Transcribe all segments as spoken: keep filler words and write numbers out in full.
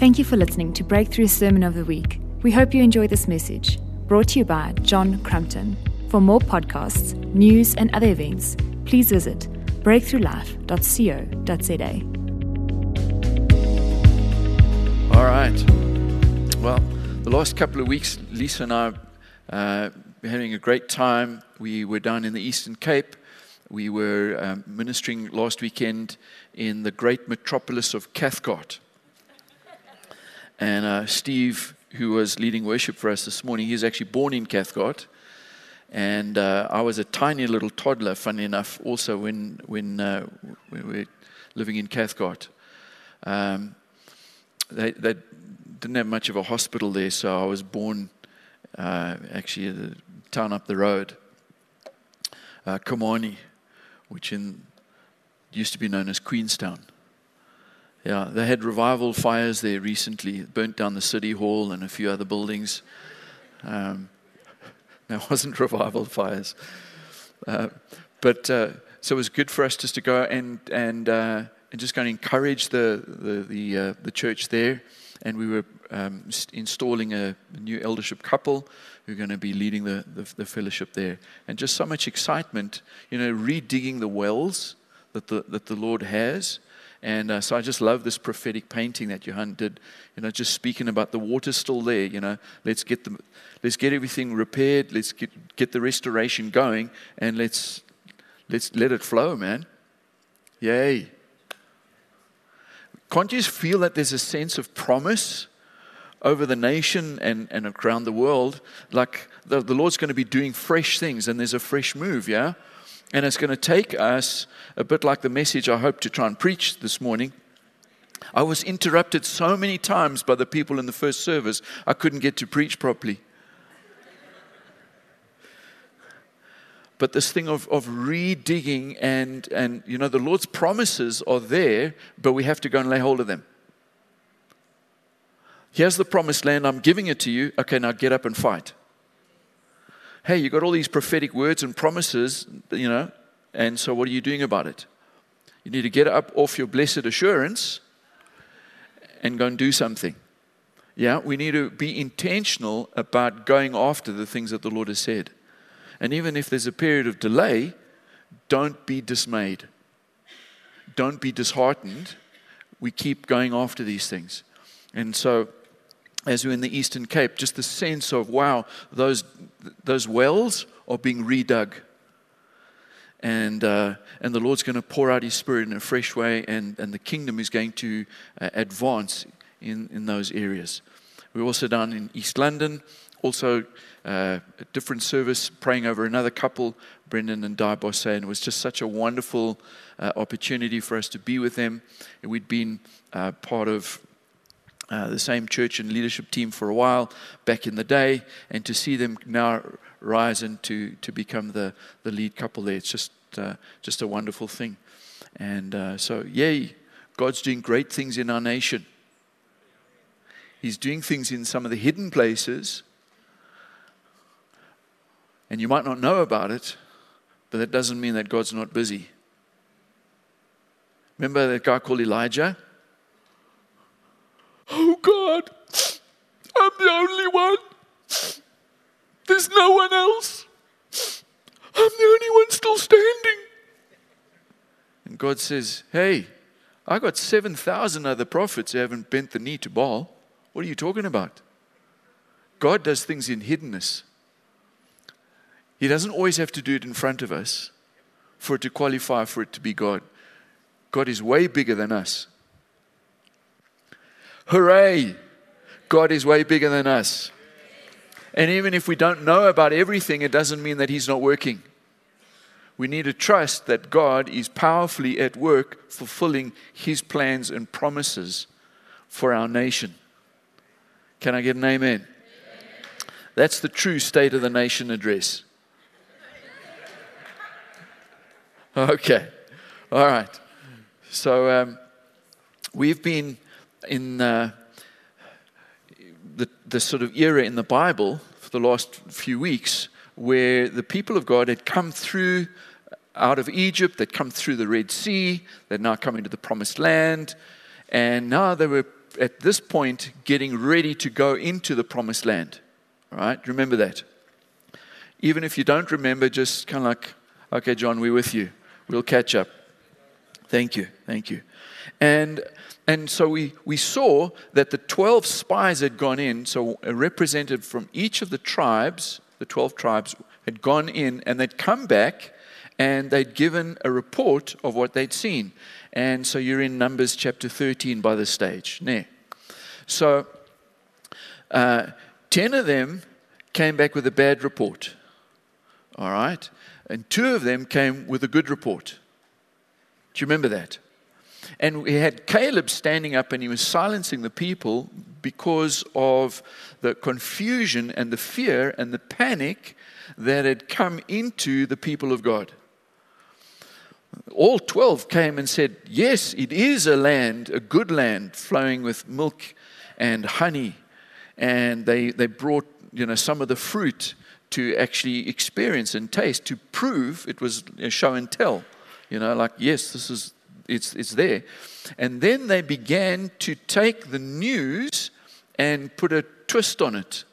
Thank you for listening to Breakthrough Sermon of the Week. We hope you enjoy this message, brought to you by John Crumpton. For more podcasts, news, and other events, please visit breakthrough life dot co dot z a. All right. Well, the last couple of weeks, Lisa and I uh, were having a great time. We were down in the Eastern Cape. We were um, ministering last weekend in the great metropolis of Cathcart. And uh, Steve, who was leading worship for us this morning, he was actually born in Cathcart. And uh, I was a tiny little toddler, funny enough, also when when uh, we were living in Cathcart. Um, they, they didn't have much of a hospital there, so I was born uh, actually in the town up the road, uh, Komani, which in, used to be known as Queenstown. Yeah, they had revival fires there recently, burnt down the city hall and a few other buildings. Um, There wasn't revival fires, uh, but uh, so it was good for us just to go and and uh, and just go and encourage the the the, uh, the church there. And we were um, installing a new eldership couple who are going to be leading the, the the fellowship there. And just so much excitement, you know, redigging the wells that the that the Lord has. And uh, so I just love this prophetic painting that Johan did, you know, just speaking about the water's still there, you know, let's get the, let's get everything repaired, let's get get the restoration going, and let's let's let it flow, man. Yay. Can't you just feel that there's a sense of promise over the nation and, and around the world, like the, the Lord's going to be doing fresh things, and there's a fresh move, yeah? And it's going to take us, a bit like the message I hope to try and preach this morning. I was interrupted so many times by the people in the first service, I couldn't get to preach properly. But this thing of, of redigging and, and, you know, the Lord's promises are there, but we have to go and lay hold of them. Here's the promised land, I'm giving it to you. Okay, now get up and fight. Hey, you got all these prophetic words and promises, you know, and so what are you doing about it? You need to get up off your blessed assurance and go and do something. Yeah, we need to be intentional about going after the things that the Lord has said. And even if there's a period of delay, don't be dismayed. Don't be disheartened. We keep going after these things. And so, as we're in the Eastern Cape, just the sense of, wow, those those wells are being redug. And uh, and the Lord's going to pour out His Spirit in a fresh way, and, and the kingdom is going to uh, advance in, in those areas. We're also down in East London, also uh, a different service, praying over another couple, Brendan and Di Bosse, and it was just such a wonderful uh, opportunity for us to be with them. And we'd been uh, part of... Uh, the same church and leadership team for a while back in the day, and to see them now rise and to, to become the, the lead couple there, it's just uh, just a wonderful thing. And uh, so, yay, God's doing great things in our nation. He's doing things in some of the hidden places, and you might not know about it, but that doesn't mean that God's not busy. Remember that guy called Elijah? Oh God, I'm the only one. There's no one else. I'm the only one still standing. And God says, hey, I got seven thousand other prophets who haven't bent the knee to Baal. What are you talking about? God does things in hiddenness. He doesn't always have to do it in front of us for it to qualify for it to be God. God is way bigger than us. Hooray! God is way bigger than us. And even if we don't know about everything, it doesn't mean that He's not working. We need to trust that God is powerfully at work, fulfilling His plans and promises for our nation. Can I get an amen? That's the true State of the Nation address. Okay. All right. So um, we've been... in uh, the, the sort of era in the Bible for the last few weeks where the people of God had come through out of Egypt, they'd come through the Red Sea, they'd now come into the Promised Land, and now they were at this point getting ready to go into the promised land. All right? Remember that. Even if you don't remember, just kind of like, okay, John, we're with you. We'll catch up. Thank you. Thank you. And and so we, we saw that the twelve spies had gone in, so represented from each of the tribes, the twelve tribes had gone in, and they'd come back and they'd given a report of what they'd seen. And so you're in Numbers chapter thirteen by this stage. Now, so uh, ten of them came back with a bad report. All right? And two of them came with a good report. Do you remember that? And we had Caleb standing up and he was silencing the people because of the confusion and the fear and the panic that had come into the people of God. All twelve came and said, yes, it is a land, a good land, flowing with milk and honey. And they, they brought, you know, some of the fruit to actually experience and taste, to prove it was a show and tell. You know, like, yes, this is... It's it's there. And then they began to take the news and put a twist on it.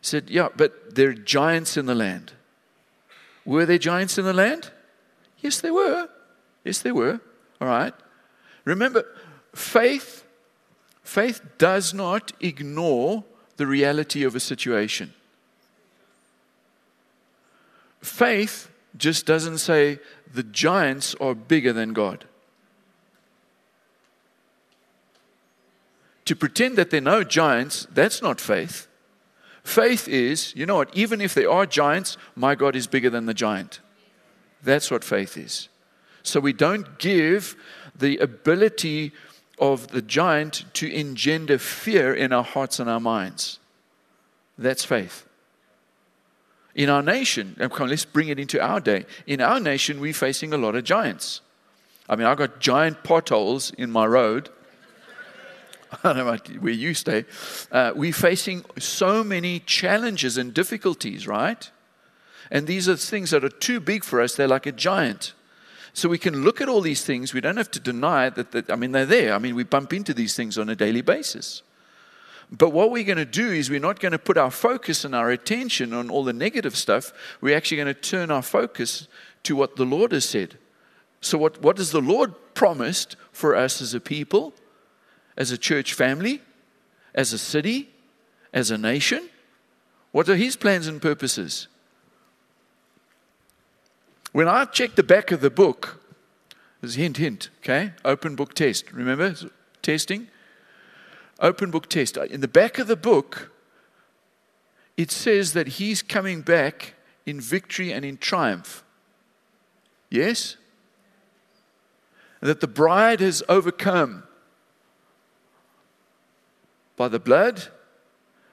Said, yeah, but there are giants in the land. Were there giants in the land? Yes, there were. Yes, there were. All right. Remember, faith, faith does not ignore the reality of a situation. Faith just doesn't say the giants are bigger than God. To pretend that there are no giants, that's not faith. Faith is, you know what, even if there are giants, my God is bigger than the giant. That's what faith is. So we don't give the ability of the giant to engender fear in our hearts and our minds. That's faith. In our nation, let's bring it into our day. In our nation, we're facing a lot of giants. I mean, I've got giant potholes in my road. I don't know where you stay. Uh, we're facing so many challenges and difficulties, right? And these are things that are too big for us. They're like a giant. So we can look at all these things. We don't have to deny that, that I mean, they're there. I mean, we bump into these things on a daily basis. But what we're going to do is we're not going to put our focus and our attention on all the negative stuff. We're actually going to turn our focus to what the Lord has said. So what, what has the Lord promised for us as a people, as a church family, as a city, as a nation? What are His plans and purposes? When I checked the back of the book, there's a hint, hint, okay? Open book test, remember? Testing. Open book test. In the back of the book, it says that He's coming back in victory and in triumph. Yes? That the bride has overcome by the blood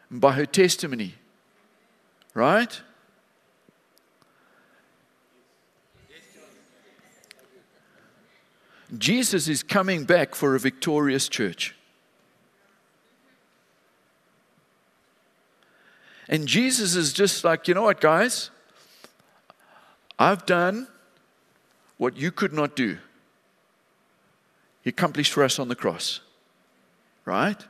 and by her testimony. Right? Jesus is coming back for a victorious church. And Jesus is just like, you know what, guys? I've done what you could not do. He accomplished for us on the cross. Right?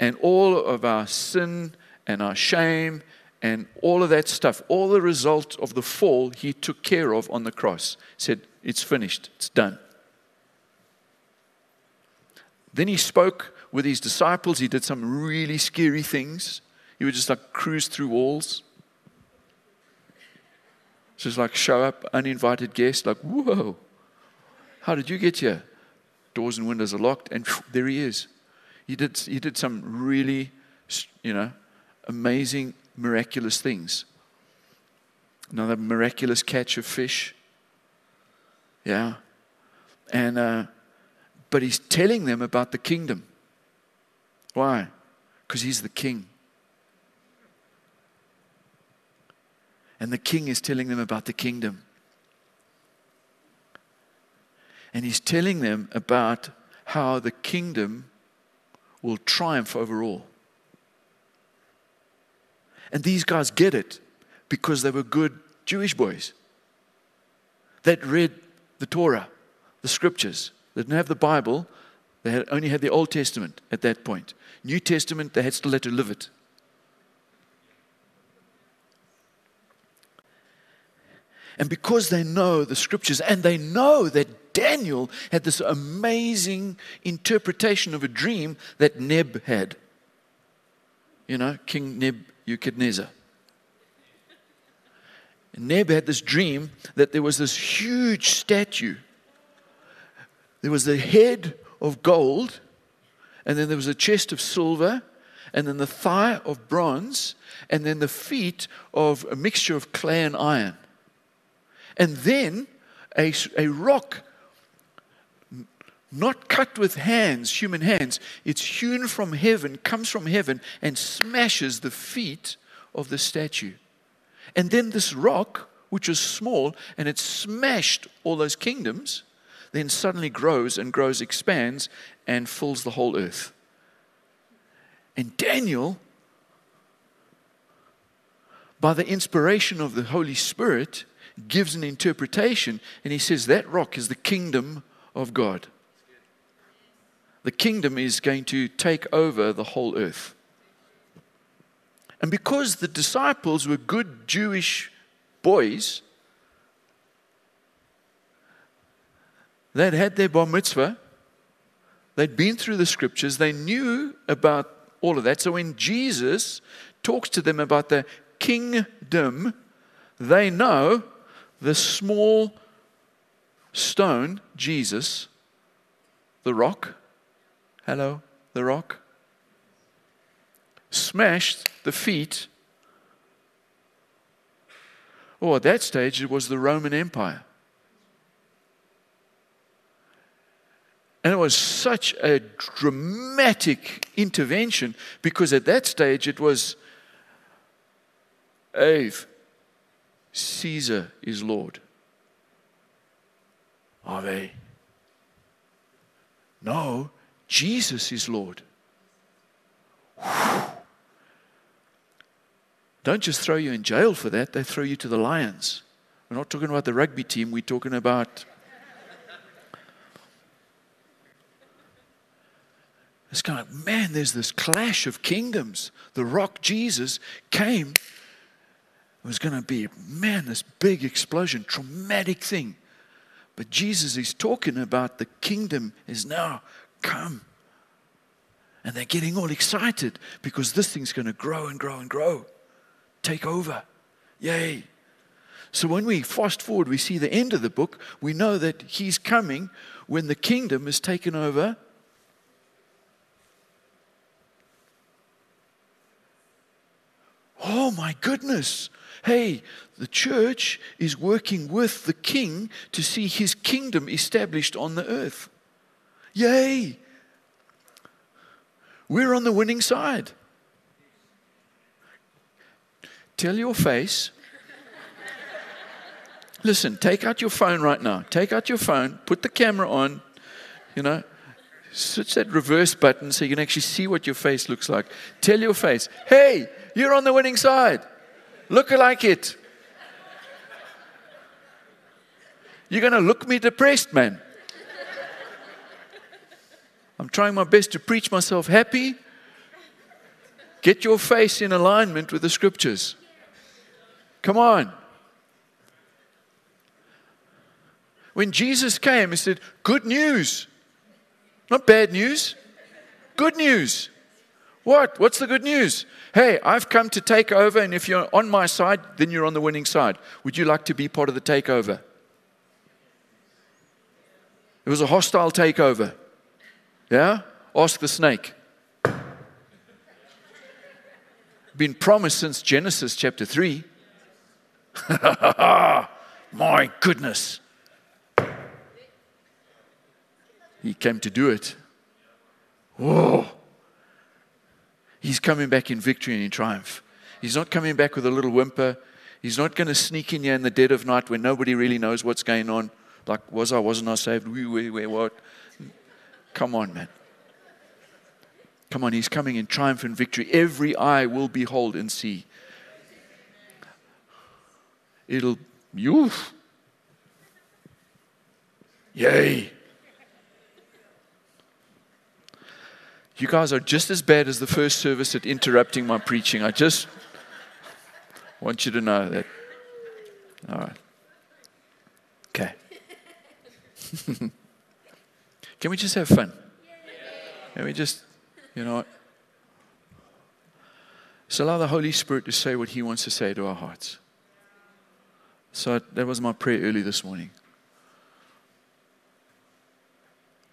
And all of our sin and our shame and all of that stuff, all the result of the fall, He took care of on the cross. He said, it's finished. It's done. Then He spoke with His disciples. He did some really scary things. He would just like cruise through walls. Just like show up, uninvited guest, like, whoa, how did you get here? Doors and windows are locked, and phew, there He is. He did, he did some really, you know, amazing, miraculous things. Another miraculous catch of fish. Yeah. And, uh, but He's telling them about the kingdom. Why? Because He's the King. And the King is telling them about the kingdom. And He's telling them about how the kingdom will triumph over all. And these guys get it because they were good Jewish boys that read the Torah, the scriptures. They didn't have the Bible. They had only had the Old Testament at that point. New Testament, they had still had to live it. And because they know the scriptures, and they know that Daniel had this amazing interpretation of a dream that Neb had. You know, King Nebuchadnezzar. And Neb had this dream that there was this huge statue. There was the head of gold, and then there was a chest of silver, and then the thigh of bronze, and then the feet of a mixture of clay and iron. And then a, a rock, not cut with hands, human hands, it's hewn from heaven, comes from heaven, and smashes the feet of the statue. And then this rock, which was small, and it smashed all those kingdoms, then suddenly grows and grows, expands, and fills the whole earth. And Daniel, by the inspiration of the Holy Spirit, gives an interpretation, and he says that rock is the kingdom of God. The kingdom is going to take over the whole earth. And because the disciples were good Jewish boys that had their bar mitzvah, they'd been through the scriptures, they knew about all of that. So when Jesus talks to them about the kingdom, they know the small stone, Jesus, the rock, hello, the rock, smashed the feet. Or oh, at that stage, it was the Roman Empire. And it was such a dramatic intervention, because at that stage, it was a Caesar is Lord. Are they? No, Jesus is Lord. Whew. Don't just throw you in jail for that. They throw you to the lions. We're not talking about the rugby team. We're talking about... It's kind of, man, there's this clash of kingdoms. The rock Jesus came... It was going to be, man, this big explosion, traumatic thing. But Jesus is talking about the kingdom is now come. And they're getting all excited because this thing's going to grow and grow and grow. Take over. Yay. So when we fast forward, we see the end of the book. We know that he's coming when the kingdom is taken over. Oh my goodness. Hey, the church is working with the king to see his kingdom established on the earth. Yay! We're on the winning side. Tell your face. Listen, take out your phone right now. Take out your phone, put the camera on, you know, switch that reverse button so you can actually see what your face looks like. Tell your face, hey, you're on the winning side. Look like it. You're going to look me depressed, man. I'm trying my best to preach myself happy. Get your face in alignment with the scriptures. Come on. When Jesus came, he said, good news. Not bad news. Good news. What? What's the good news? Hey, I've come to take over, and if you're on my side, then you're on the winning side. Would you like to be part of the takeover? It was a hostile takeover. Yeah? Ask the snake. Been promised since Genesis chapter three. My goodness. He came to do it. Whoa. He's coming back in victory and in triumph. He's not coming back with a little whimper. He's not going to sneak in here in the dead of night when nobody really knows what's going on. Like, was I, wasn't I saved? We, we, we, what? Come on, man. Come on, he's coming in triumph and victory. Every eye will behold and see. It'll, you. Yay. You guys are just as bad as the first service at interrupting my preaching. I just want you to know that. All right. Okay. Can we just have fun? Can we just, you know, so allow the Holy Spirit to say what He wants to say to our hearts. So I, that was my prayer early this morning.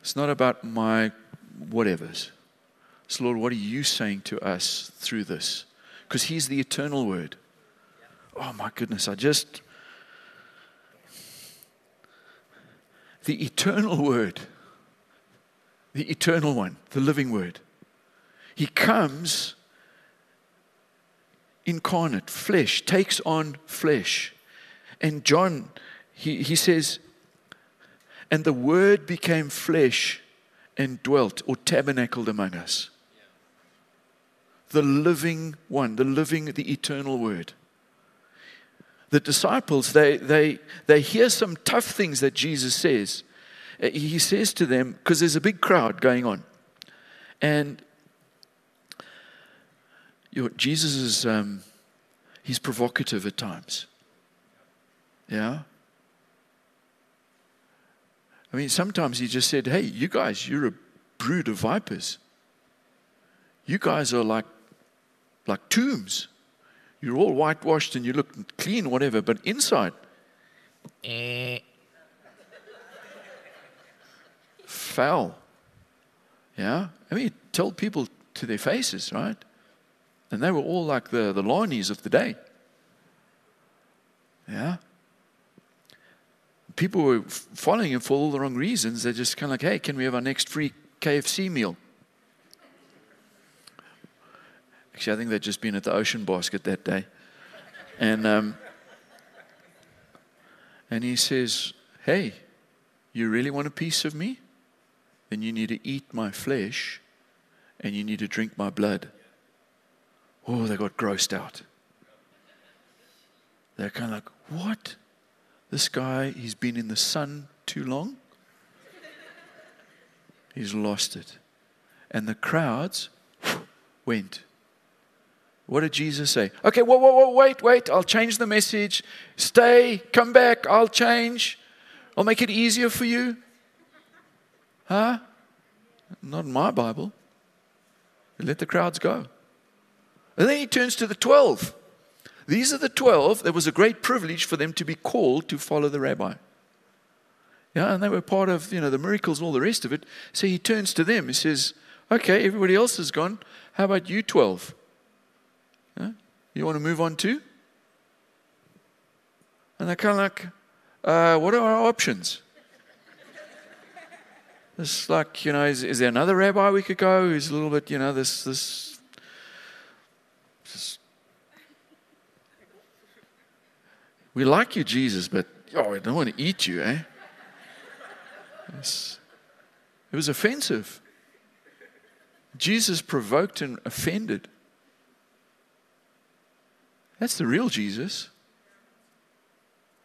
It's not about my whatevers. It's, Lord, what are you saying to us through this? Because He's the eternal Word. Oh, my goodness, I just... The eternal Word. The eternal one. The living Word. He comes incarnate, flesh, takes on flesh. And John, he, he says... And the Word became flesh and dwelt or tabernacled among us. The living one, the living, the eternal Word. The disciples, they they they hear some tough things that Jesus says. He says to them, because there's a big crowd going on. And you know, Jesus is, um, he's provocative at times. Yeah? I mean, sometimes he just said, hey, you guys, you're a brood of vipers. You guys are like, like tombs. You're all whitewashed and you look clean, whatever, but inside, eh. Foul. Yeah? I mean, he told people to their faces, right? And they were all like the, the Larnies of the day. Yeah? People were following him for all the wrong reasons. They're just kind of like, hey, can we have our next free K F C meal? Actually, I think they'd just been at the Ocean Basket that day. And um, and he says, hey, you really want a piece of me? Then you need to eat my flesh and you need to drink my blood. Oh, they got grossed out. They're kind of like, what? This guy, he's been in the sun too long. He's lost it. And the crowds went. What did Jesus say? Okay, whoa, whoa, whoa, wait, wait. I'll change the message. Stay, come back. I'll change. I'll make it easier for you. Huh? Not in my Bible. Let the crowds go. And then he turns to the twelve. These are the twelve. There was a great privilege for them to be called to follow the rabbi. Yeah, and they were part of, you know, the miracles and all the rest of it. So he turns to them. He says, okay, everybody else is gone. How about you twelve? Yeah? You want to move on too? And they're kind of like, uh, what are our options? It's like, you know, is, is there another rabbi we could go who's a little bit, you know, this this... this we like you, Jesus, but oh, I don't want to eat you, eh? It's, it was offensive. Jesus provoked and offended. That's the real Jesus.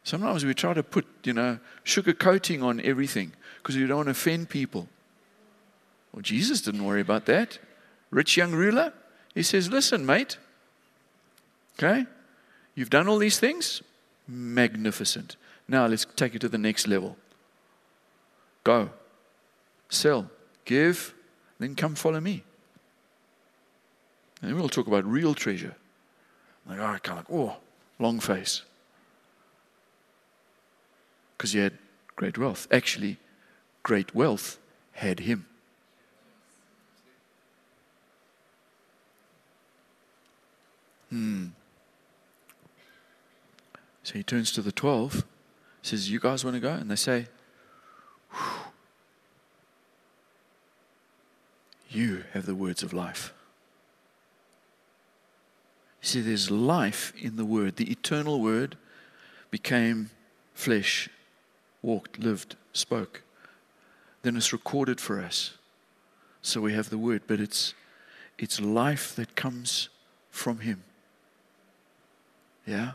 Sometimes we try to put, you know, sugar coating on everything because we don't want to offend people. Well, Jesus didn't worry about that. Rich young ruler, he says, listen, mate, okay, you've done all these things. Magnificent. Now let's take it to the next level. Go. Sell. Give. Then come follow me. And then we'll talk about real treasure. Like, oh, kind of like, oh, long face. Because he had great wealth. Actually, great wealth had him. Hmm. So he turns to the twelve, says, you guys want to go? And they say, you have the words of life. You see, there's life in the Word. The eternal Word became flesh, walked, lived, spoke. Then it's recorded for us. So we have the Word, but it's it's life that comes from Him. Yeah?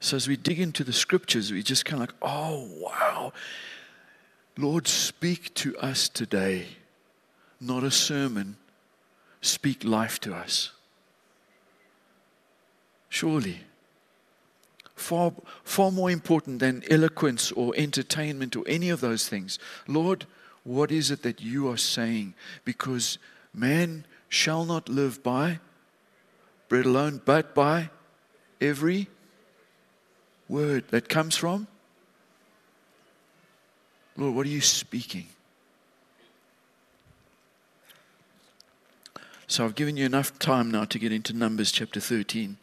So as we dig into the scriptures, we just kind of like, oh, wow. Lord, speak to us today. not a sermon, speak life to us. Surely. Far, far more important than eloquence or entertainment or any of those things. Lord, what is it that you are saying? Because man shall not live by bread alone, but by every word that comes from. Lord, what are you speaking? So I've given you enough time now to get into Numbers chapter thirteen.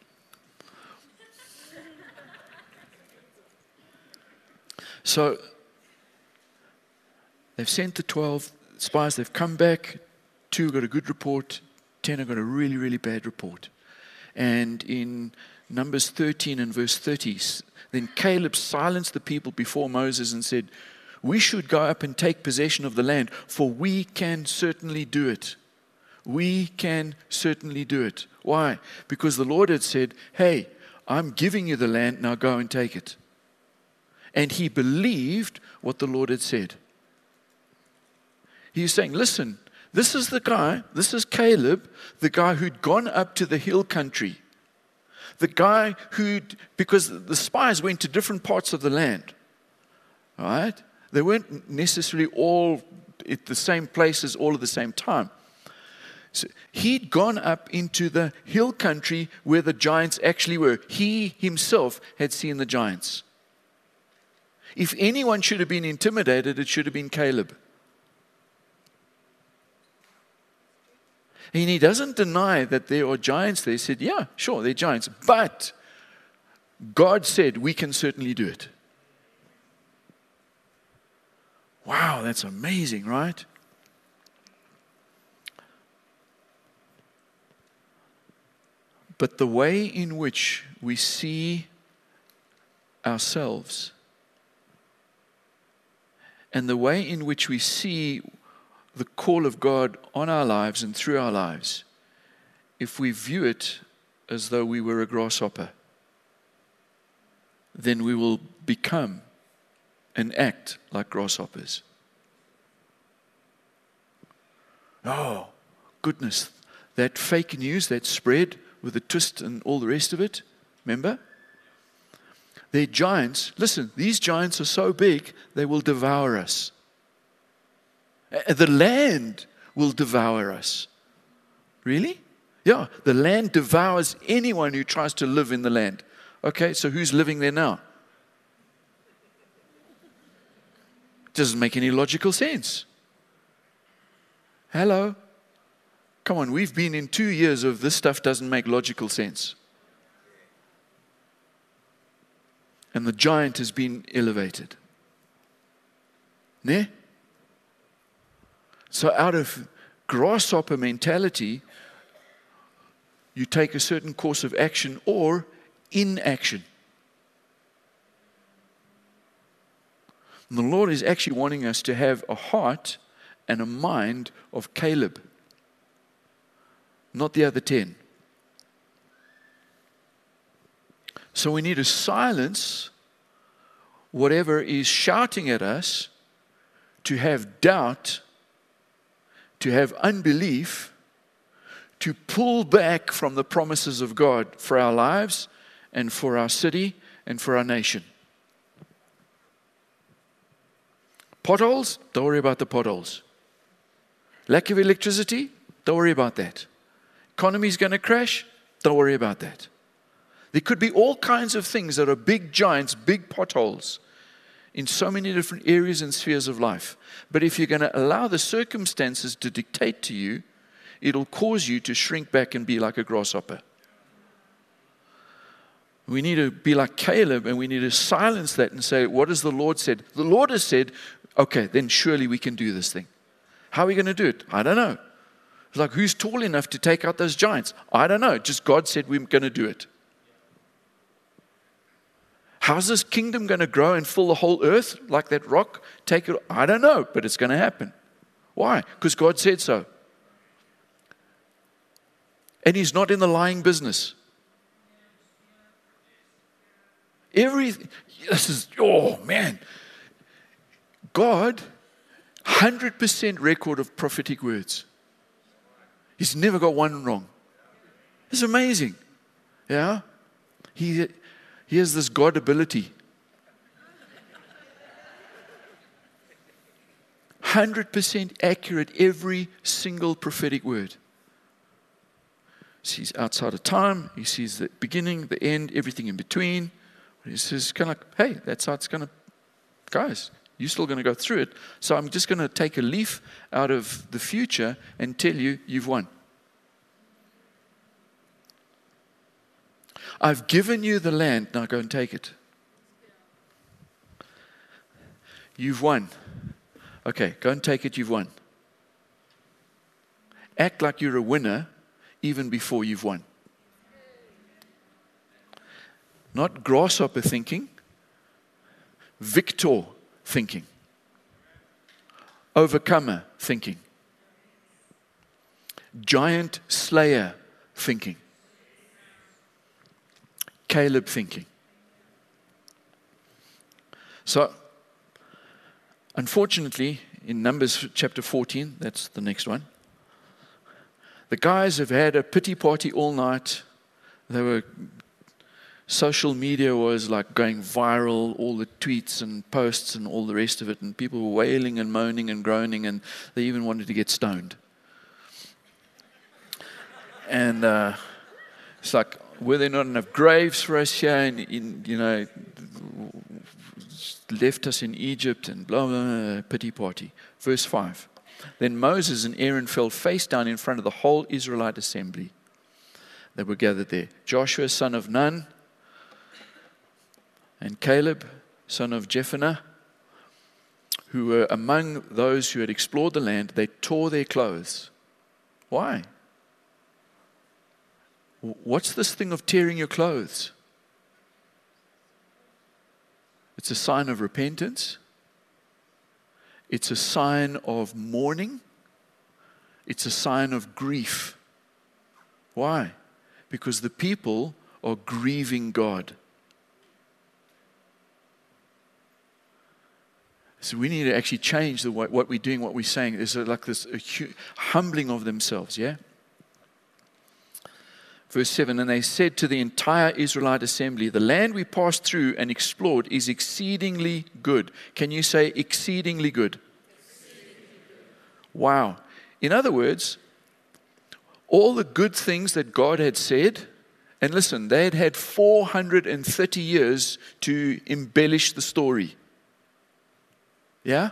So they've sent the twelve spies, they've come back, two got a good report, ten have got a really, really bad report. And in Numbers thirteen and verse thirty, then Caleb silenced the people before Moses and said, we should go up and take possession of the land, for we can certainly do it. We can certainly do it. Why? Because the Lord had said, hey, I'm giving you the land, now go and take it. And he believed what the Lord had said. He's saying, listen, this is the guy, this is Caleb, the guy who'd gone up to the hill country. The guy who'd, because the spies went to different parts of the land. All right? They weren't necessarily all at the same places all at the same time. So he'd gone up into the hill country where the giants actually were. He himself had seen the giants. If anyone should have been intimidated, it should have been Caleb. And he doesn't deny that there are giants there. He said, yeah, sure, they're giants. But God said, we can certainly do it. Wow, that's amazing, right? But the way in which we see ourselves and the way in which we see the call of God on our lives and through our lives, if we view it as though we were a grasshopper, then we will become and act like grasshoppers. Oh, goodness. That fake news that spread with the twist and all the rest of it, remember? They're giants. Listen, these giants are so big, they will devour us. The land will devour us. Really? Yeah, the land devours anyone who tries to live in the land. Okay, so who's living there now? Doesn't make any logical sense. Hello? Come on, we've been in two years of this stuff doesn't make logical sense. And the giant has been elevated. Ne? So out of grasshopper mentality, you take a certain course of action or inaction. And the Lord is actually wanting us to have a heart and a mind of Caleb, not the other ten. So we need to silence whatever is shouting at us, to have doubt, to have unbelief, to pull back from the promises of God for our lives and for our city and for our nation. Potholes? Don't worry about the potholes. Lack of electricity? Don't worry about that. Economy's going to crash? Don't worry about that. There could be all kinds of things that are big giants, big potholes in so many different areas and spheres of life. But if you're going to allow the circumstances to dictate to you, it'll cause you to shrink back and be like a grasshopper. We need to be like Caleb, and we need to silence that and say, what has the Lord said? The Lord has said, okay, then surely we can do this thing. How are we going to do it? I don't know. It's like, who's tall enough to take out those giants? I don't know. Just God said we're going to do it. How's this kingdom going to grow and fill the whole earth like that rock? Take it? I don't know, but it's going to happen. Why? Because God said so. And He's not in the lying business. Everything, this is, oh man. God, one hundred percent record of prophetic words. He's never got one wrong. It's amazing. Yeah? He, he has this God ability. one hundred percent accurate, every single prophetic word. He sees outside of time. He sees the beginning, the end, everything in between. And he says, kind of like, hey, that's how it's going to, guys, you're still going to go through it. So I'm just going to take a leaf out of the future and tell you, you've won. I've given you the land. Now go and take it. You've won. Okay, go and take it. You've won. Act like you're a winner even before you've won. Not grasshopper thinking. Victor thinking. Overcomer thinking. Giant slayer thinking. Caleb thinking. So, unfortunately, in Numbers chapter fourteen, that's the next one, the guys have had a pity party all night. They were, social media was like going viral, all the tweets and posts and all the rest of it, and people were wailing and moaning and groaning, and they even wanted to get stoned. And uh, it's like, were there not enough graves for us here? And, in, you know, left us in Egypt and blah, blah, blah, pity party. Verse five. Then Moses and Aaron fell face down in front of the whole Israelite assembly that were gathered there. Joshua, son of Nun, and Caleb, son of Jephunneh, who were among those who had explored the land, they tore their clothes. Why? What's this thing of tearing your clothes? It's a sign of repentance. It's a sign of mourning. It's a sign of grief. Why? Because the people are grieving God. So we need to actually change the way, what we're doing, what we're saying. There's like this a hu- humbling of themselves, yeah? Verse seven, and they said to the entire Israelite assembly, the land we passed through and explored is exceedingly good. Can you say exceedingly good? Exceedingly good. Wow. In other words, all the good things that God had said, and listen, they had had four hundred thirty years to embellish the story. Yeah?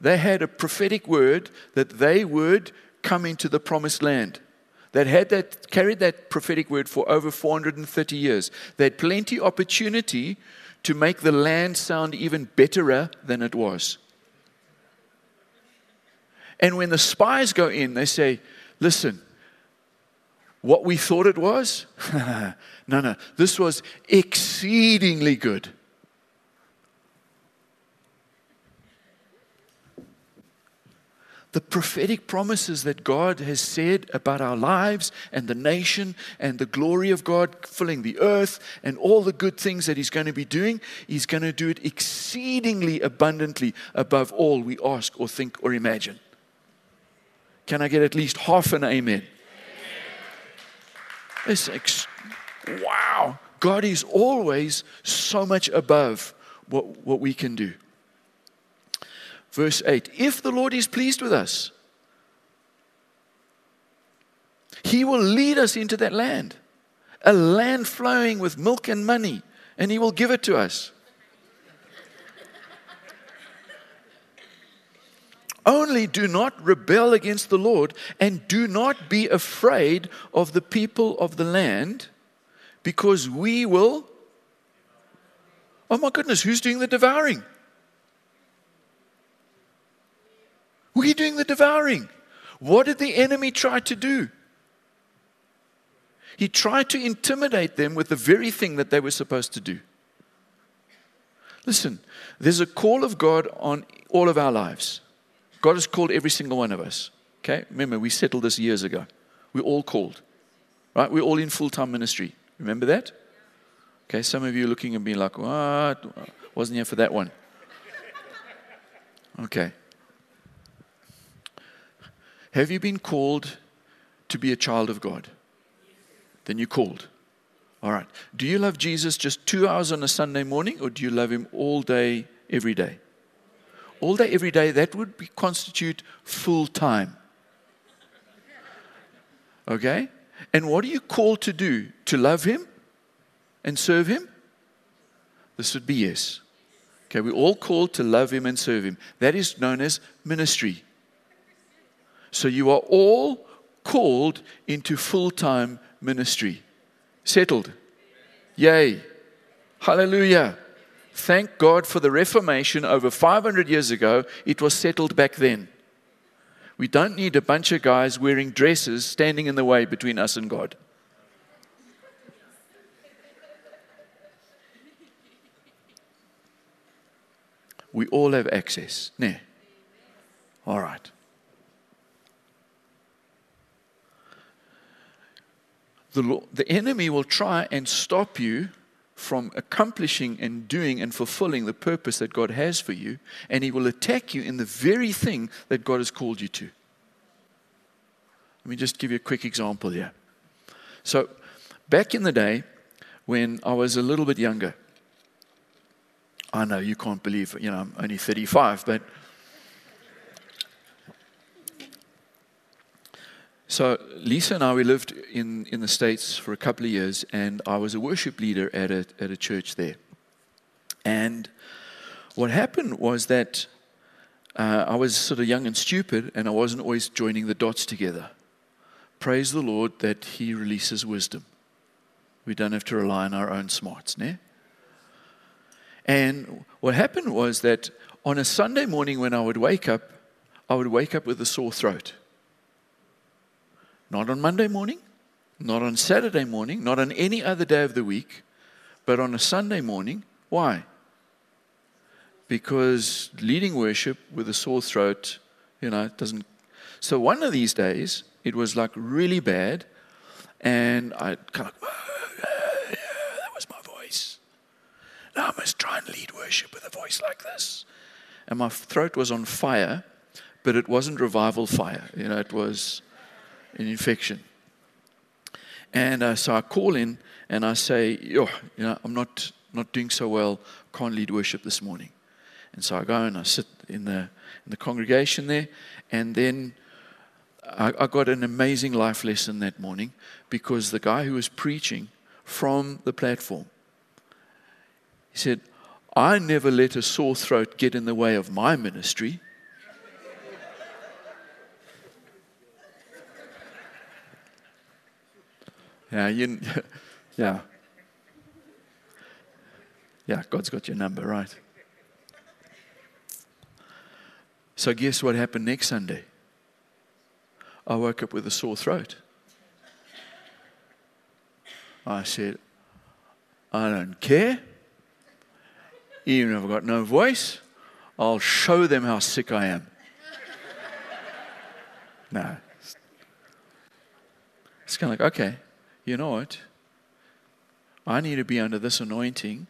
They had a prophetic word that they would come into the promised land. That had that carried that prophetic word for over four hundred thirty years. They had plenty of opportunity to make the land sound even betterer than it was. And when the spies go in, they say, listen, what we thought it was? no, no, this was exceedingly good. The prophetic promises that God has said about our lives and the nation and the glory of God filling the earth and all the good things that He's going to be doing, He's going to do it exceedingly abundantly above all we ask or think or imagine. Can I get at least half an amen? It's ex- wow. God is always so much above what, what we can do. Verse eight, if the Lord is pleased with us, He will lead us into that land, a land flowing with milk and honey, and He will give it to us. Only do not rebel against the Lord, and do not be afraid of the people of the land, because we will... Oh my goodness, who's doing the devouring? We're doing the devouring. What did the enemy try to do? He tried to intimidate them with the very thing that they were supposed to do. Listen, there's a call of God on all of our lives. God has called every single one of us. Okay? Remember, we settled this years ago. We're all called. Right? We're all in full-time ministry. Remember that? Okay, some of you are looking and being like, what? Wasn't here for that one. Okay. Have you been called to be a child of God? Then you're called. All right. Do you love Jesus just two hours on a Sunday morning, or do you love him all day, every day? All day, every day, that would be, constitute full time. Okay? And what are you called to do? To love him and serve him? This would be yes. Okay, we're all called to love him and serve him. That is known as ministry. So you are all called into full-time ministry. Settled. Yay. Hallelujah. Thank God for the Reformation over five hundred years ago. It was settled back then. We don't need a bunch of guys wearing dresses standing in the way between us and God. We all have access. Nah. All right. The, law, the enemy will try and stop you from accomplishing and doing and fulfilling the purpose that God has for you, and he will attack you in the very thing that God has called you to. Let me just give you a quick example here. So, back in the day, when I was a little bit younger, I know you can't believe, you know, I'm only thirty-five, but so Lisa and I, we lived in, in the States for a couple of years, and I was a worship leader at a, at a church there. And what happened was that uh, I was sort of young and stupid, and I wasn't always joining the dots together. Praise the Lord that he releases wisdom. We don't have to rely on our own smarts, ne? And what happened was that on a Sunday morning when I would wake up, I would wake up with a sore throat. Not on Monday morning, not on Saturday morning, not on any other day of the week, but on a Sunday morning. Why? Because leading worship with a sore throat, you know, it doesn't. So one of these days, it was like really bad, and I kind of, oh, yeah, that was my voice. Now I must try and lead worship with a voice like this. And my throat was on fire, but it wasn't revival fire. You know, it was an infection. And uh, so I call in and I say, yo, you know, I'm not not doing so well, can't lead worship this morning. And so I go and I sit in the in the congregation there, and then I, I got an amazing life lesson that morning, because the guy who was preaching from the platform, he said, I never let a sore throat get in the way of my ministry. Yeah, you, yeah, yeah. God's got your number, right? So guess what happened next Sunday? I woke up with a sore throat. I said, I don't care. Even if I've got no voice, I'll show them how sick I am. No. It's kind of like, okay. You know what? I need to be under this anointing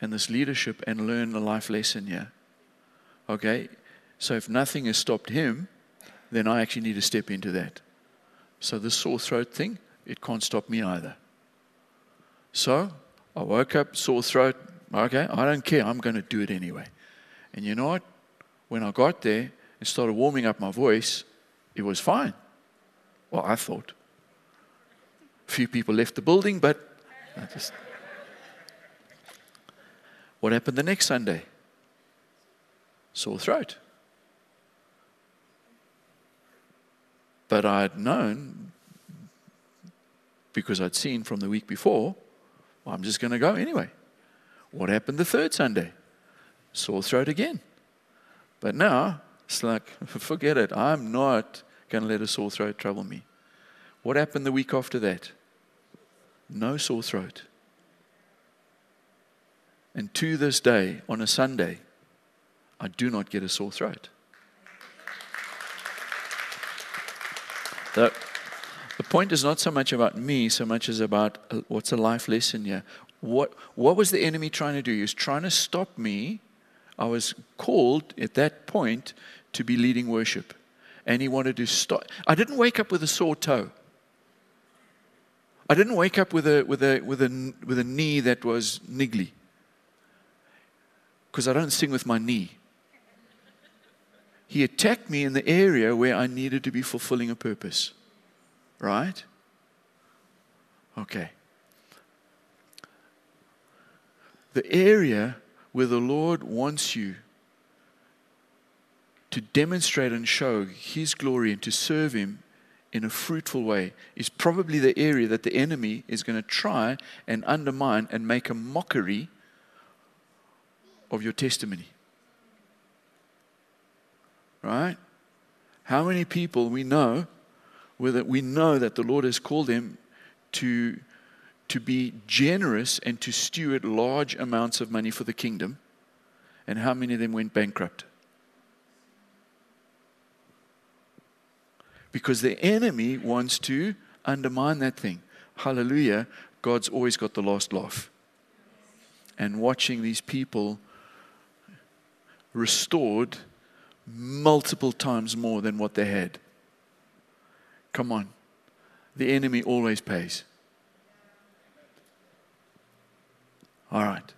and this leadership and learn a life lesson here. Okay? So if nothing has stopped him, then I actually need to step into that. So this sore throat thing, it can't stop me either. So I woke up, sore throat. Okay, I don't care. I'm going to do it anyway. And you know what? When I got there and started warming up my voice, it was fine. Well, I thought. Few people left the building, but I just... What happened the next Sunday? Sore throat. But I'd known, because I'd seen from the week before, well, I'm just going to go anyway. What happened the third Sunday? Sore throat again. But now, it's like, forget it. I'm not going to let a sore throat trouble me. What happened the week after that? No sore throat. And to this day, on a Sunday, I do not get a sore throat. The, the point is not so much about me, so much as about uh, what's a life lesson here. What, what was the enemy trying to do? He was trying to stop me. I was called at that point to be leading worship. and he wanted to stop. I didn't wake up with a sore toe. I didn't wake up with a with a with a with a knee that was niggly, because I don't sing with my knee. He attacked me in the area where I needed to be fulfilling a purpose. Right? Okay. The area where the Lord wants you to demonstrate and show His glory and to serve Him in a fruitful way is probably the area that the enemy is going to try and undermine and make a mockery of your testimony. Right? How many people we know, whether we know that the Lord has called them to to be generous and to steward large amounts of money for the kingdom, and how many of them went bankrupt? Because the enemy wants to undermine that thing. Hallelujah, God's always got the last laugh. And watching these people restored multiple times more than what they had. Come on. The enemy always pays. All right.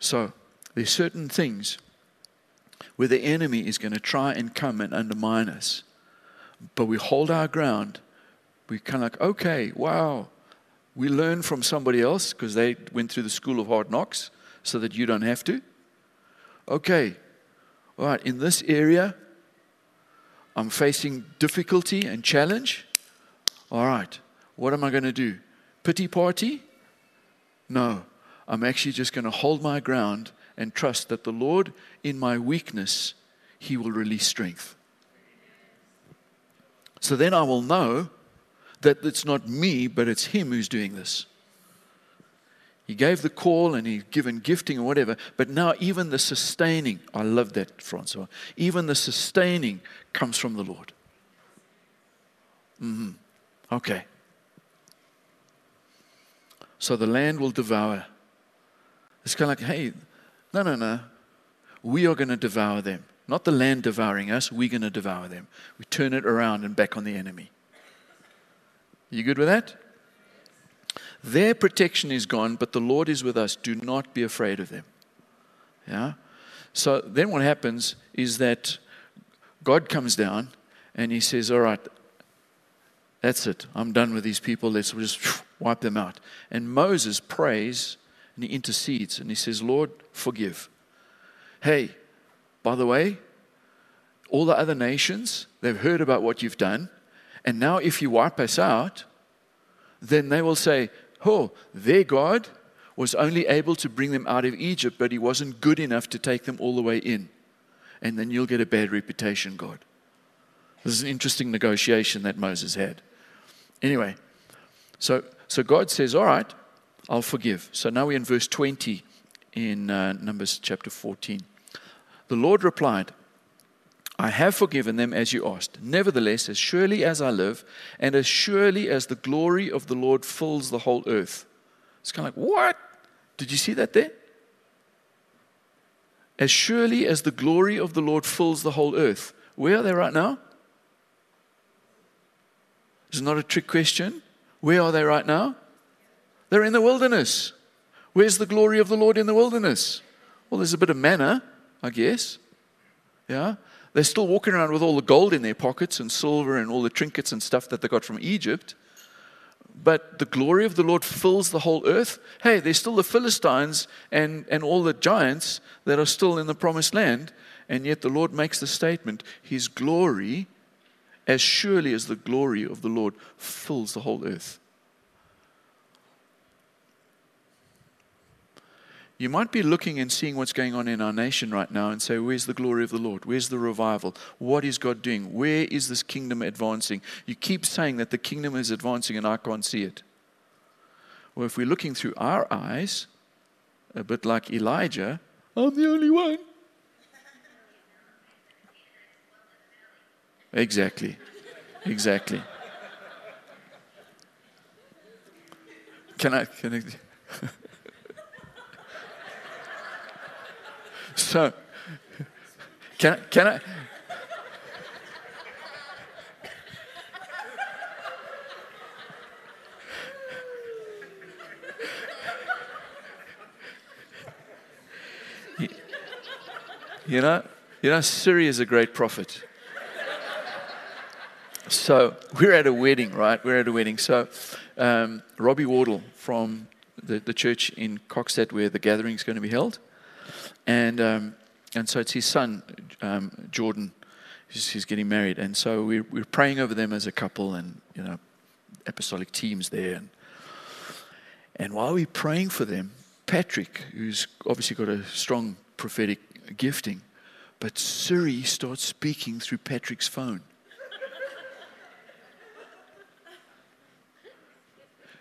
So, there's certain things where the enemy is going to try and come and undermine us. But we hold our ground. We kind of like, okay, wow. We learn from somebody else because they went through the school of hard knocks so that you don't have to. Okay. All right, in this area, I'm facing difficulty and challenge. All right, what am I going to do? Pity party? No, I'm actually just going to hold my ground and trust that the Lord, in my weakness, He will release strength. So then I will know that it's not me, but it's Him who's doing this. He gave the call and He's given gifting or whatever, but now even the sustaining, I love that, Francois, even the sustaining comes from the Lord. Mm-hmm. Okay. So the land will devour. It's kind of like, hey, no, no, no. We are going to devour them. Not the land devouring us, we're going to devour them. We turn it around and back on the enemy. You good with that? Their protection is gone, but the Lord is with us. Do not be afraid of them. Yeah? So then what happens is that God comes down and He says, all right, that's it. I'm done with these people. Let's just wipe them out. And Moses prays and he intercedes and he says, Lord, forgive. Hey, by the way, all the other nations, they've heard about what you've done. And now if you wipe us out, then they will say, oh, their God was only able to bring them out of Egypt, but He wasn't good enough to take them all the way in. And then you'll get a bad reputation, God. This is an interesting negotiation that Moses had. Anyway, so so God says, all right, I'll forgive. So now we're in verse twenty in uh, Numbers chapter fourteen. The Lord replied, I have forgiven them as you asked. Nevertheless, as surely as I live, and as surely as the glory of the Lord fills the whole earth. It's kind of like, what? Did you see that there? As surely as the glory of the Lord fills the whole earth. Where are they right now? This is not a trick question. Where are they right now? They're in the wilderness. Where's the glory of the Lord in the wilderness? Well, there's a bit of manna, I guess. Yeah? They're still walking around with all the gold in their pockets and silver and all the trinkets and stuff that they got from Egypt. But the glory of the Lord fills the whole earth. Hey, there's still the Philistines and, and all the giants that are still in the promised land. And yet the Lord makes the statement, His glory, as surely as the glory of the Lord, fills the whole earth. You might be looking and seeing what's going on in our nation right now and say, where's the glory of the Lord? Where's the revival? What is God doing? Where is this kingdom advancing? You keep saying that the kingdom is advancing and I can't see it. Well, if we're looking through our eyes, a bit like Elijah, I'm the only one. Exactly. Exactly. Can I... Can I So, can, can I, You know, you know, Suri is a great prophet. So we're at a wedding, right? We're at a wedding. So um, Robbie Wardle from the, the church in Coxette where the gathering's going to be held. And um, and so it's his son, um, Jordan, who's, who's getting married. And so we're, we're praying over them as a couple and, you know, apostolic teams there. And, and while we're praying for them, Patrick, who's obviously got a strong prophetic gifting, but Suri starts speaking through Patrick's phone.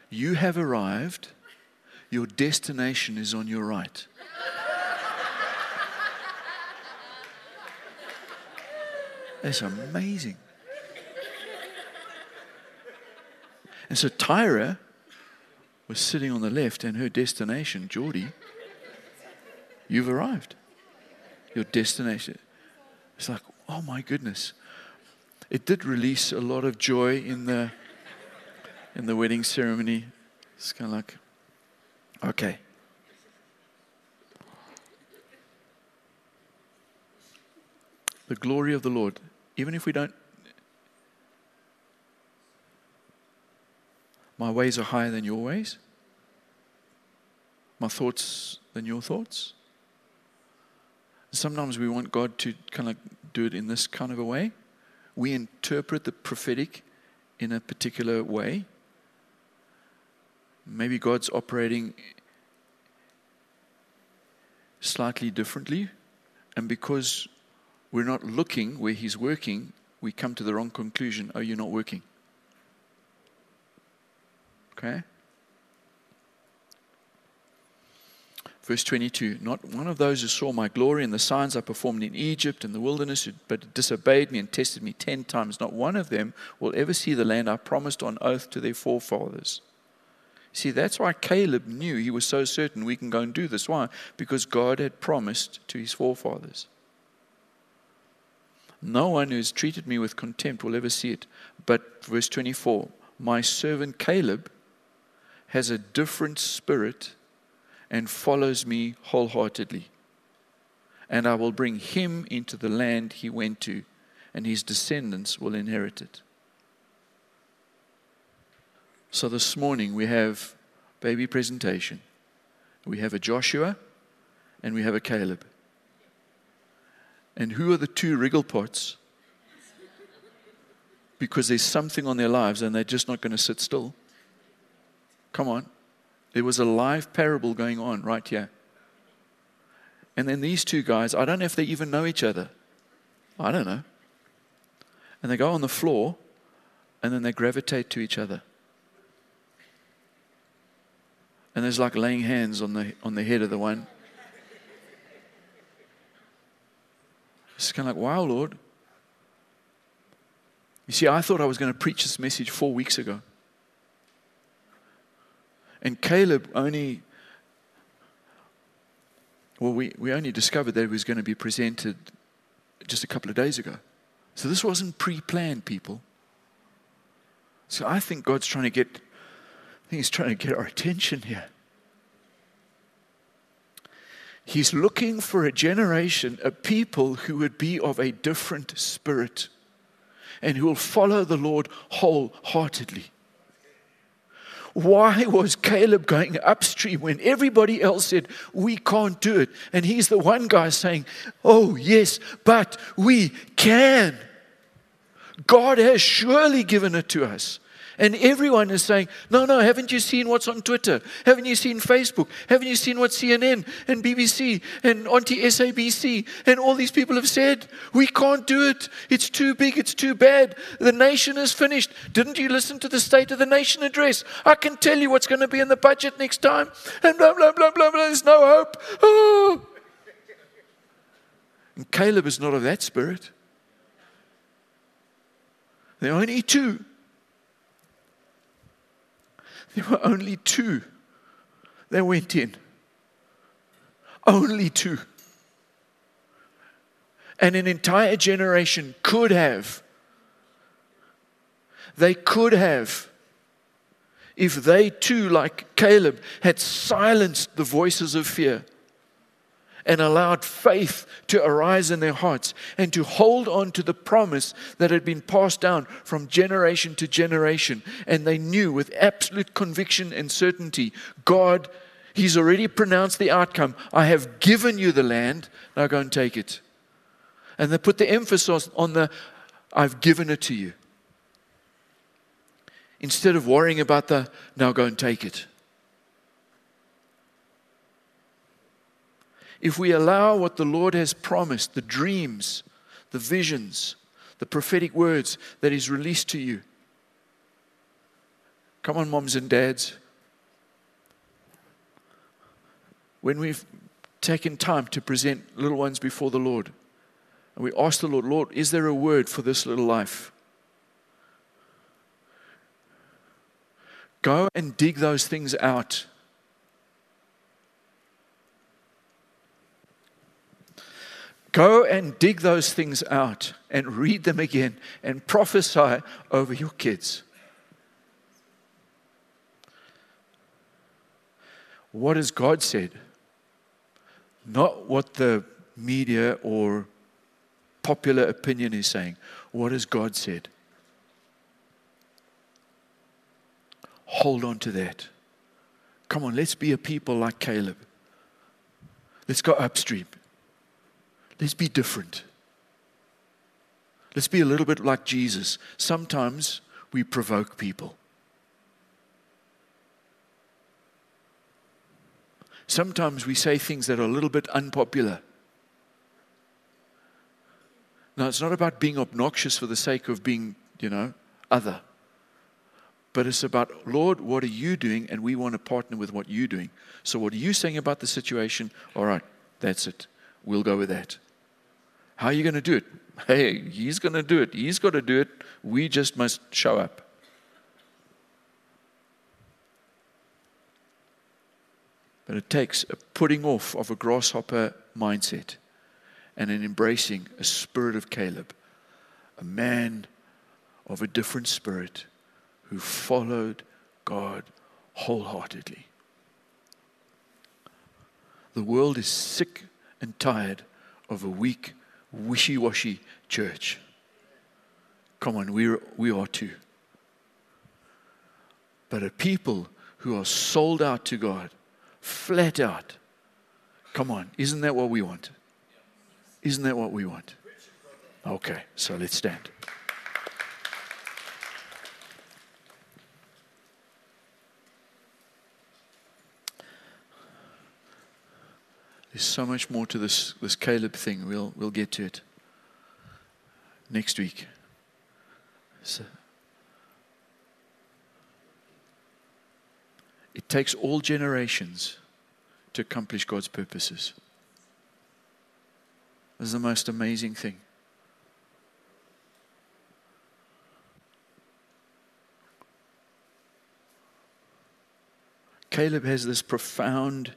You have arrived. Your destination is on your right. That's amazing. And so Tyra was sitting on the left, and her destination, Geordie, you've arrived. Your destination. It's like, oh my goodness. It did release a lot of joy in the in the wedding ceremony. It's kind of like, okay. The glory of the Lord, even if we don't, my ways are higher than your ways, my thoughts than your thoughts. Sometimes we want God to kind of do it in this kind of a way. We interpret the prophetic in a particular way. Maybe God's operating slightly differently, and because we're not looking where He's working, we come to the wrong conclusion. Oh, you're not working. Okay? Verse twenty-two, not one of those who saw my glory and the signs I performed in Egypt and the wilderness, but disobeyed me and tested me ten times, not one of them will ever see the land I promised on oath to their forefathers. See, that's why Caleb knew, he was so certain we can go and do this. Why? Because God had promised to his forefathers. No one who has treated me with contempt will ever see it. But verse twenty-four, my servant Caleb has a different spirit and follows me wholeheartedly. And I will bring him into the land he went to, and his descendants will inherit it. So this morning we have baby presentation. We have a Joshua and we have a Caleb. And who are the two wriggle pots? Because there's something on their lives and they're just not going to sit still. Come on. There was a live parable going on right here. And then these two guys, I don't know if they even know each other. I don't know. And they go on the floor and then they gravitate to each other. And there's like laying hands on the on the head of the one. It's kind of like, wow, Lord. You see, I thought I was going to preach this message four weeks ago. And Caleb only, well, we, we only discovered that it was going to be presented just a couple of days ago. So this wasn't pre-planned, people. So I think God's trying to get I think he's trying to get our attention here. He's looking for a generation, a people who would be of a different spirit and who will follow the Lord wholeheartedly. Why was Caleb going upstream when everybody else said, we can't do it? And he's the one guy saying, oh yes, but we can. God has surely given it to us. And everyone is saying, no, no, haven't you seen what's on Twitter? Haven't you seen Facebook? Haven't you seen what C N N and B B C and Auntie S A B C and all these people have said? We can't do it. It's too big. It's too bad. The nation is finished. Didn't you listen to the State of the Nation address? I can tell you what's going to be in the budget next time. And blah, blah, blah, blah, blah. There's no hope. Oh. And Caleb is not of that spirit. There are only two. There were only two that went in. Only two. And an entire generation could have, they could have, if they too, like Caleb, had silenced the voices of fear and allowed faith to arise in their hearts and to hold on to the promise that had been passed down from generation to generation. And they knew with absolute conviction and certainty, God, He's already pronounced the outcome. I have given you the land, now go and take it. And they put the emphasis on the, I've given it to you. Instead of worrying about the, now go and take it. If we allow what the Lord has promised, the dreams, the visions, the prophetic words that He's released to you. Come on, moms and dads. When we've taken time to present little ones before the Lord, and we ask the Lord, Lord, is there a word for this little life? Go and dig those things out. Go and dig those things out and read them again and prophesy over your kids. What has God said? Not what the media or popular opinion is saying. What has God said? Hold on to that. Come on, let's be a people like Caleb. Let's go upstream. Let's be different. Let's be a little bit like Jesus. Sometimes we provoke people. Sometimes we say things that are a little bit unpopular. Now, it's not about being obnoxious for the sake of being, you know, other. But it's about, Lord, what are you doing? And we want to partner with what you're doing. So what are you saying about the situation? All right, that's it. We'll go with that. How are you going to do it? Hey, he's going to do it. He's got to do it. We just must show up. But it takes a putting off of a grasshopper mindset and an embracing a spirit of Caleb, a man of a different spirit who followed God wholeheartedly. The world is sick and tired of a weak, wishy-washy church. Come on, we we are too. But a people who are sold out to God, flat out. Come on, isn't that what we want? Isn't that what we want? Okay, so let's stand. There's so much more to this this Caleb thing. We'll we'll get to it next week. So it takes all generations to accomplish God's purposes. This is the most amazing thing. Caleb has this profound,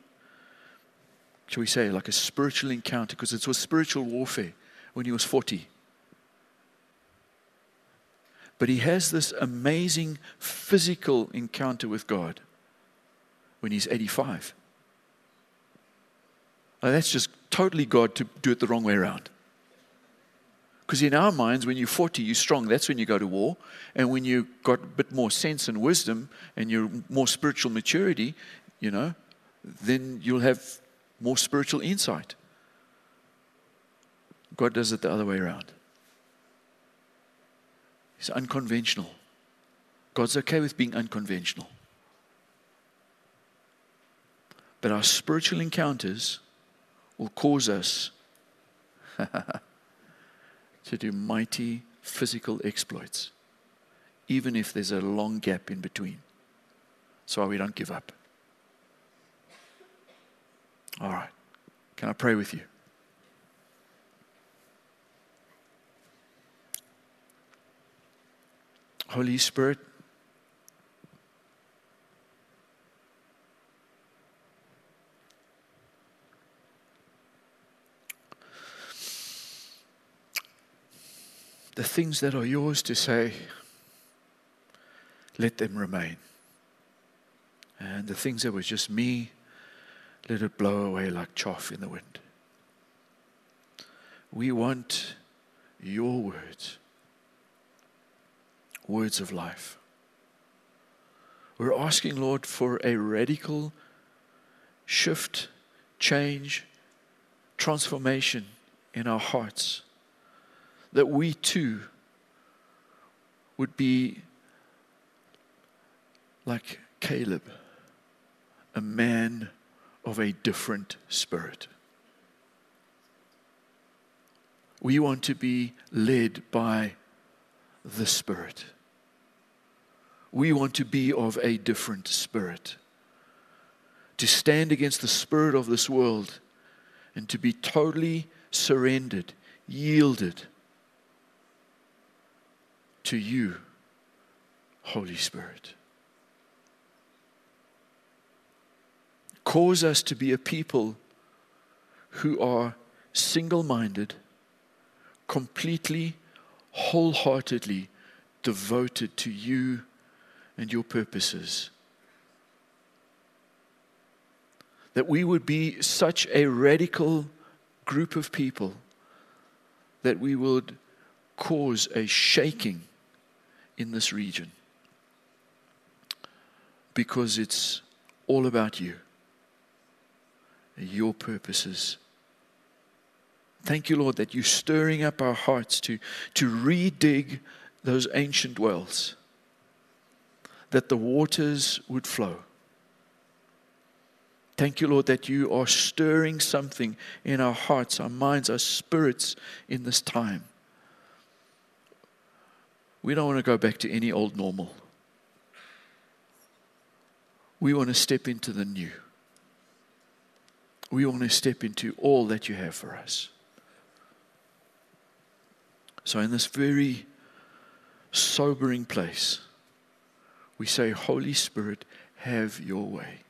shall we say, like a spiritual encounter, because it was spiritual warfare when he was forty. But he has this amazing physical encounter with God when he's eighty-five. Now that's just totally God to do it the wrong way around. Because in our minds, when you're forty, you're strong. That's when you go to war. And when you've got a bit more sense and wisdom and you're more spiritual maturity, you know, then you'll have more spiritual insight. God does it the other way around. It's unconventional. God's okay with being unconventional. But our spiritual encounters will cause us to do mighty physical exploits, even if there's a long gap in between. That's why we don't give up. All right. Can I pray with you? Holy Spirit, the things that are yours to say, let them remain. And the things that were just me, let it blow away like chaff in the wind. We want your words, words of life. We're asking, Lord, for a radical shift, change, transformation in our hearts, that we too would be like Caleb, a man of a different spirit. We want to be led by the Spirit. We want to be of a different spirit, to stand against the spirit of this world and to be totally surrendered, yielded to you, Holy Spirit. Cause us to be a people who are single-minded, completely, wholeheartedly devoted to you and your purposes. That we would be such a radical group of people that we would cause a shaking in this region, because it's all about you, your purposes. Thank you, Lord, that you're stirring up our hearts to, to redig those ancient wells, that the waters would flow. Thank you, Lord, that you are stirring something in our hearts, our minds, our spirits in this time. We don't want to go back to any old normal. We want to step into the new. We want to step into all that you have for us. So in this very sobering place, we say, Holy Spirit, have your way.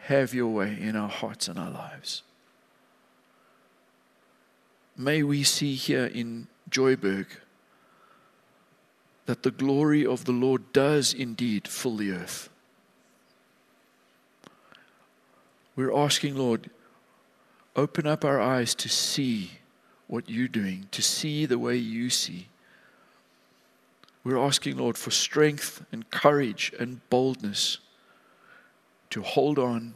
Have your way in our hearts and our lives. May we see here in Joyburg that the glory of the Lord does indeed fill the earth. We're asking, Lord, open up our eyes to see what you're doing, to see the way you see. We're asking, Lord, for strength and courage and boldness to hold on,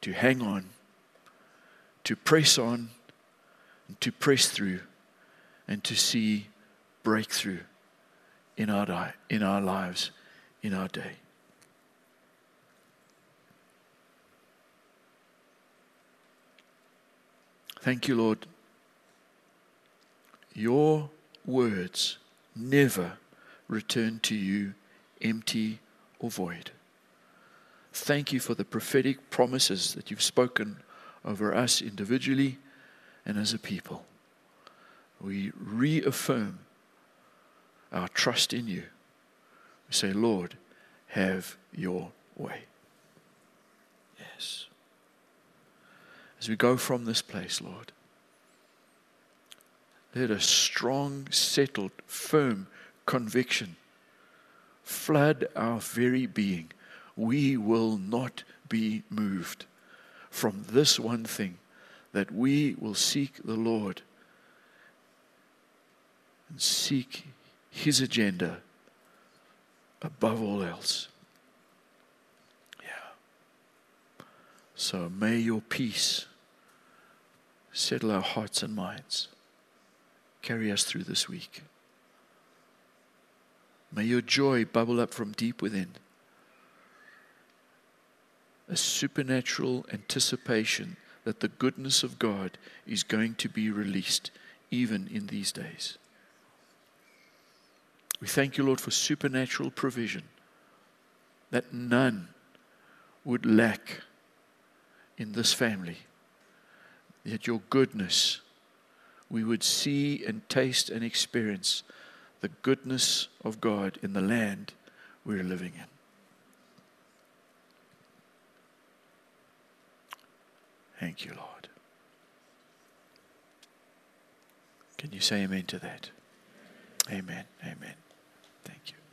to hang on, to press on, and to press through, and to see breakthrough in our di- in our lives, in our day. Thank you, Lord. Your words never return to you empty or void. Thank you for the prophetic promises that you've spoken over us individually and as a people. We reaffirm our trust in you. We say, Lord, have your way. Yes. As we go from this place, Lord, let a strong, settled, firm conviction flood our very being. We will not be moved from this one thing, that we will seek the Lord and seek His agenda above all else. Yeah. So may your peace settle our hearts and minds. Carry us through this week. May your joy bubble up from deep within. A supernatural anticipation that the goodness of God is going to be released even in these days. We thank you, Lord, for supernatural provision, that none would lack in this family, that your goodness, we would see and taste and experience the goodness of God in the land we're living in. Thank you, Lord. Can you say amen to that? Amen. Amen. Thank you.